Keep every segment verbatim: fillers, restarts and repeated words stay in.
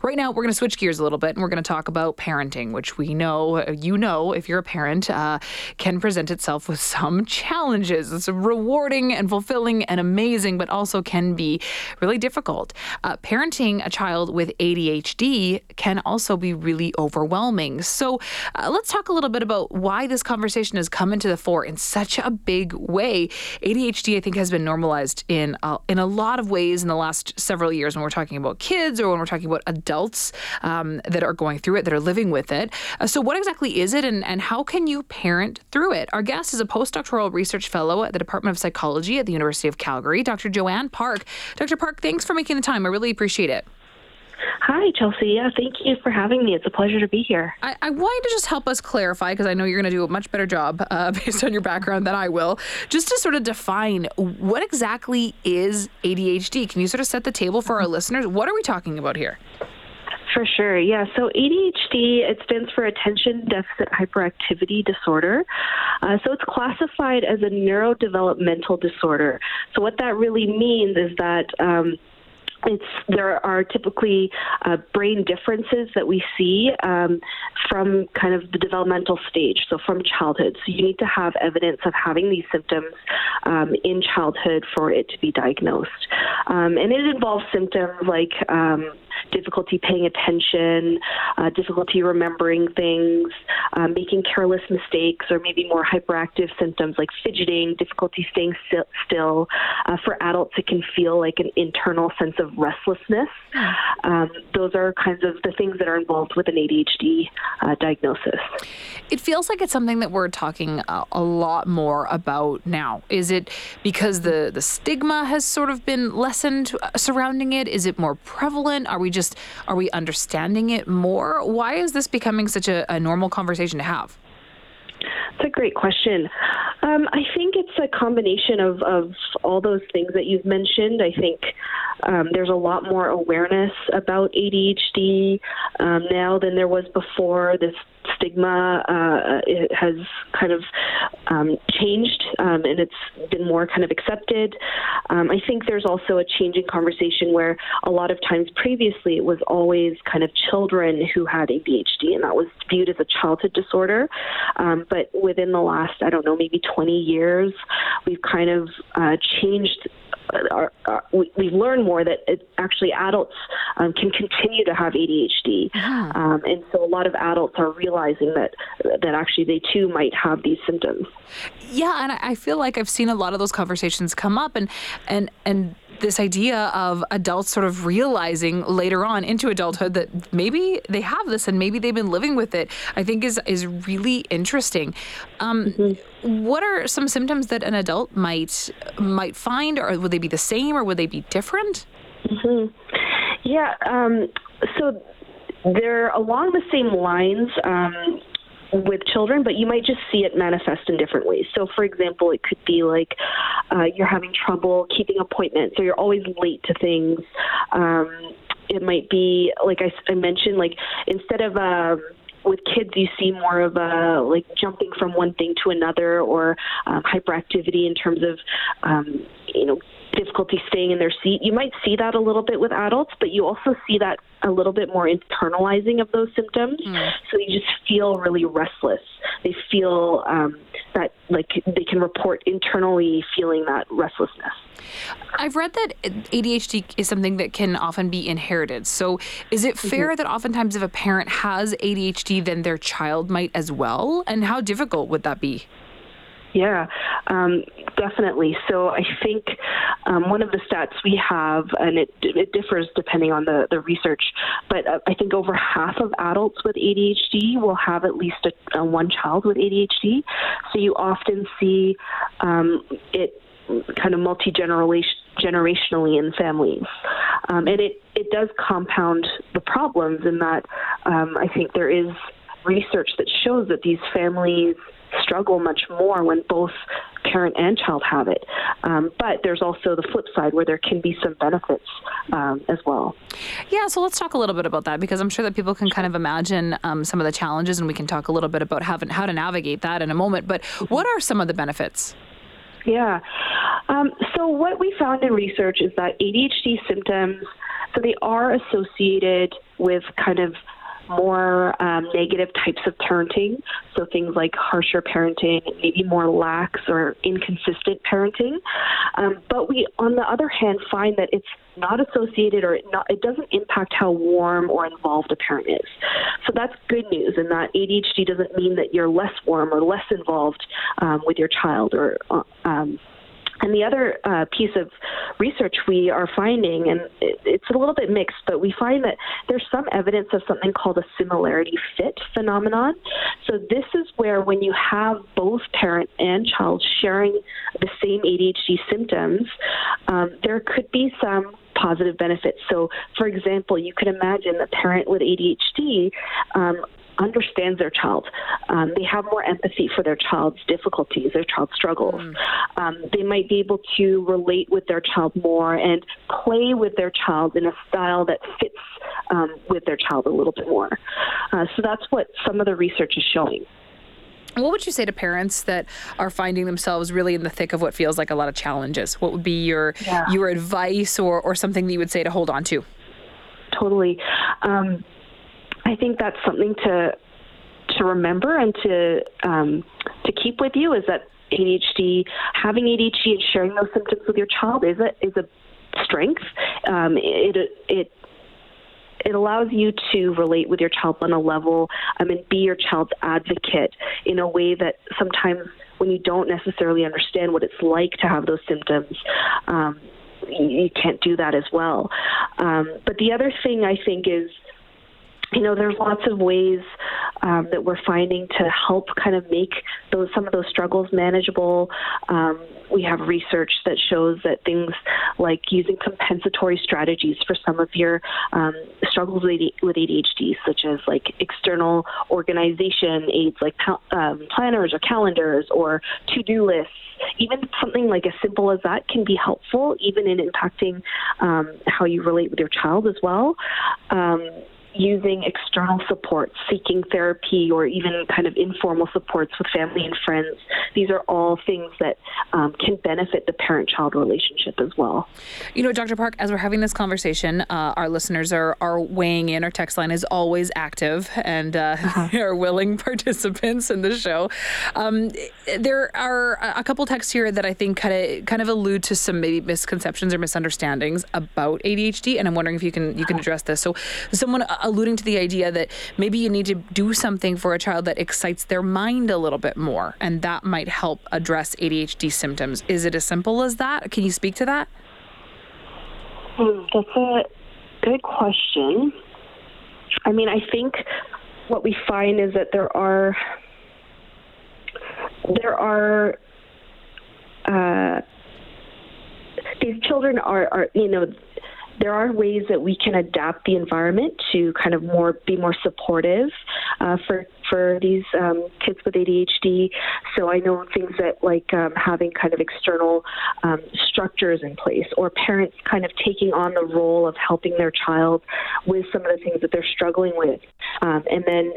Right now, we're going to switch gears a little bit, and we're going to talk about parenting, which we know, you know, if you're a parent, uh, can present itself with some challenges. It's rewarding and fulfilling and amazing, but also can be really difficult. Uh, parenting a child with A D H D can also be really overwhelming. So uh, let's talk a little bit about why this conversation has come into the fore in such a big way. A D H D, I think, has been normalized in uh, in a lot of ways in the last several years when we're talking about kids or when we're talking about adults. adults um, that are going through it, that are living with it. Uh, so what exactly is it, and, and how can you parent through it? Our guest is a postdoctoral research fellow at the Department of Psychology at the University of Calgary, Doctor Joanne Park. Doctor Park, thanks for making the time. I really appreciate it. Hi, Chelsea. Yeah, thank you for having me. It's a pleasure to be here. I, I wanted to just help us clarify, because I know you're going to do a much better job uh, based on your background than I will, just to sort of define what exactly is A D H D. Can you sort of set the table for our listeners? What are we talking about here? For sure, yeah. So A D H D, it stands for Attention Deficit Hyperactivity Disorder. Uh, so it's classified as a neurodevelopmental disorder. So what that really means is that um, It's, there are typically uh, brain differences that we see um, from kind of the developmental stage, so from childhood. So you need to have evidence of having these symptoms um, in childhood for it to be diagnosed. Um, and it involves symptoms like um, difficulty paying attention, uh, difficulty remembering things, uh, making careless mistakes, or maybe more hyperactive symptoms like fidgeting, difficulty staying st- still. Uh, for adults, it can feel like an internal sense of restlessness. Um, those are kinds of the things that are involved with an A D H D uh, diagnosis. It feels like it's something that we're talking a, a lot more about now. Is it because the, the stigma has sort of been lessened surrounding it? Is it more prevalent? Are we just, are we understanding it more? Why is this becoming such a, a normal conversation to have? That's a great question. Um, I think it's a combination of, of all those things that you've mentioned. I think um, there's a lot more awareness about A D H D um, now than there was before. This stigma uh, it has kind of um, changed, um, and it's been more kind of accepted. Um, I think there's also a changing conversation where a lot of times previously it was always kind of children who had A D H D, and that was viewed as a childhood disorder. Um, but within the last, I don't know, maybe twenty years, we've kind of uh, changed. Our, our, we've learned more that it, actually adults um, can continue to have A D H D. Yeah. Um, and so a lot of adults are realizing that that actually they too might have these symptoms. Yeah, and I feel like I've seen a lot of those conversations come up, and and, and this idea of adults sort of realizing later on into adulthood that maybe they have this and maybe they've been living with it, I think is, is really interesting. Um, mm-hmm. What are some symptoms that an adult might might find, or would they be the same, or would they be different? Mm-hmm. Yeah, um, so they're along the same lines um, with children, but you might just see it manifest in different ways. So, for example, it could be like uh, you're having trouble keeping appointments, or you're always late to things. Um, it might be, like I, I mentioned, like instead of um, with kids, you see more of a like jumping from one thing to another, or um, hyperactivity in terms of, um, you know, difficulty staying in their seat. You might see that a little bit with adults, but you also see that a little bit more internalizing of those symptoms. Mm. So you just feel really restless. They feel um, that like they can report internally feeling that restlessness. I've read that A D H D is something that can often be inherited. So is it fair mm-hmm. that oftentimes if a parent has A D H D, then their child might as well? And how difficult would that be? Yeah, um, definitely. So I think um, one of the stats we have, and it, it differs depending on the, the research, but I think over half of adults with A D H D will have at least a, a one child with A D H D. So you often see um, it kind of multi-generationally in families. Um, and it, it does compound the problems in that um, I think there is research that shows that these families struggle much more when both parent and child have it. Um, but there's also the flip side where there can be some benefits um, as well. Yeah, so let's talk a little bit about that, because I'm sure that people can kind of imagine um, some of the challenges, and we can talk a little bit about how, how to navigate that in a moment. But what are some of the benefits? Yeah. Um, so what we found in research is that A D H D symptoms So they are associated with kind of more um, negative types of parenting. So things like harsher parenting, maybe more lax or inconsistent parenting. Um, but we, on the other hand, find that it's not associated, or it, not, it doesn't impact how warm or involved a parent is. So that's good news, and that A D H D doesn't mean that you're less warm or less involved um, with your child. Or um, And the other uh, piece of research we are finding, and it, it's a little bit mixed, but we find that there's some evidence of something called a similarity fit phenomenon. So this is where when you have both parent and child sharing the same A D H D symptoms, um, there could be some positive benefits. So, for example, you could imagine the parent with A D H D um, understands their child. Um, they have more empathy for their child's difficulties, their child's struggles. Mm. Um, they might be able to relate with their child more and play with their child in a style that fits um, with their child a little bit more. Uh, so that's what some of the research is showing. What would you say to parents that are finding themselves really in the thick of what feels like a lot of challenges? What would be your yeah. your advice or, or something that you would say to hold on to? Totally. Um, I think that's something to to remember and to um, to keep with you, is that A D H D, having A D H D and sharing those symptoms with your child is a is a strength. Um, it it it allows you to relate with your child on a level um, and be your child's advocate in a way that sometimes when you don't necessarily understand what it's like to have those symptoms, um, you can't do that as well. Um, but the other thing I think is, you know, there's lots of ways um, that we're finding to help kind of make those some of those struggles manageable. Um, we have research that shows that things like using compensatory strategies for some of your um, struggles with A D H D, such as like external organization aids like um, planners or calendars or to-do lists, even something like as simple as that can be helpful, even in impacting um, how you relate with your child as well. Um, using external support, seeking therapy, or even kind of informal supports with family and friends. These are all things that um, can benefit the parent-child relationship as well. You know, Doctor Park, as we're having this conversation, uh, our listeners are, are weighing in. Our text line is always active, and uh, uh-huh. they are willing participants in the show. Um, there are a couple texts here that I think kind of kind of allude to some maybe misconceptions or misunderstandings about A D H D, and I'm wondering if you can you can address this. So someone alluding to the idea that maybe you need to do something for a child that excites their mind a little bit more, and that might help address A D H D symptoms. Is it as simple as that? Can you speak to that? Hmm, that's a good question. I mean, I think what we find is that there are there are uh, these children are, are you know. There are ways that we can adapt the environment to kind of more be more supportive uh, for for these um, kids with A D H D. So I know things that like um, having kind of external um, structures in place, or parents kind of taking on the role of helping their child with some of the things that they're struggling with, um, and then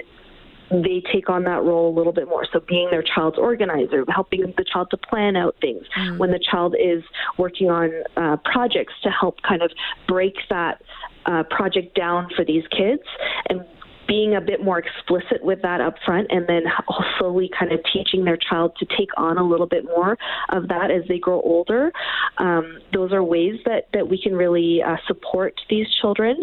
they take on that role a little bit more. So being their child's organizer, helping the child to plan out things. Mm. When the child is working on uh, projects, to help kind of break that uh, project down for these kids, and being a bit more explicit with that up front, and then slowly kind of teaching their child to take on a little bit more of that as they grow older. Um, those are ways that, that we can really uh, support these children.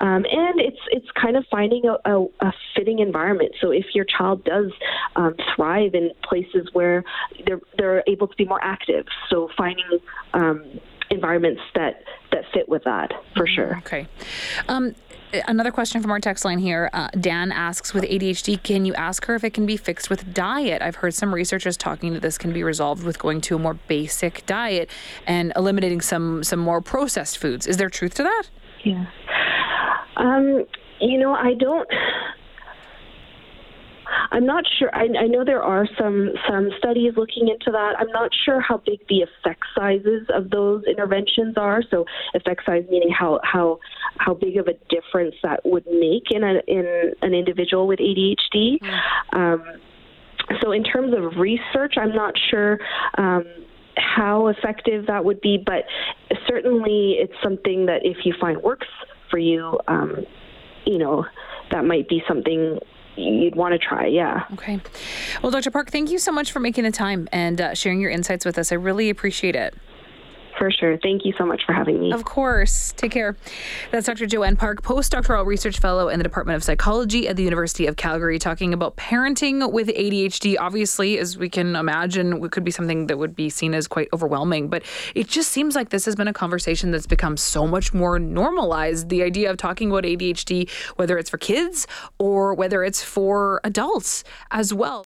Um, and it's it's kind of finding a, a, a fitting environment. So if your child does um, thrive in places where they're, they're able to be more active, so finding um, environments that, that fit with that, for sure. Okay. Um, Another question from our text line here. Uh, Dan asks, with A D H D, can you ask her if it can be fixed with diet? I've heard some researchers talking that this can be resolved with going to a more basic diet and eliminating some, some more processed foods. Is there truth to that? Yeah. Um, you know, I don't... I'm not sure. I, I know there are some, some studies looking into that. I'm not sure how big the effect sizes of those interventions are. So effect size meaning how how, how big of a difference that would make in, a, in an individual with A D H D. Mm. Um, so in terms of research, I'm not sure um, how effective that would be, but certainly it's something that if you find works for you, um, you know, that might be something you'd want to try. Yeah. Okay. Well, Doctor Park, thank you so much for making the time and uh, sharing your insights with us. I really appreciate it. For sure. Thank you so much for having me. Of course. Take care. That's Doctor Joanne Park, postdoctoral research fellow in the Department of Psychology at the University of Calgary, talking about parenting with A D H D. Obviously, as we can imagine, it could be something that would be seen as quite overwhelming, but it just seems like this has been a conversation that's become so much more normalized. The idea of talking about A D H D, whether it's for kids or whether it's for adults as well.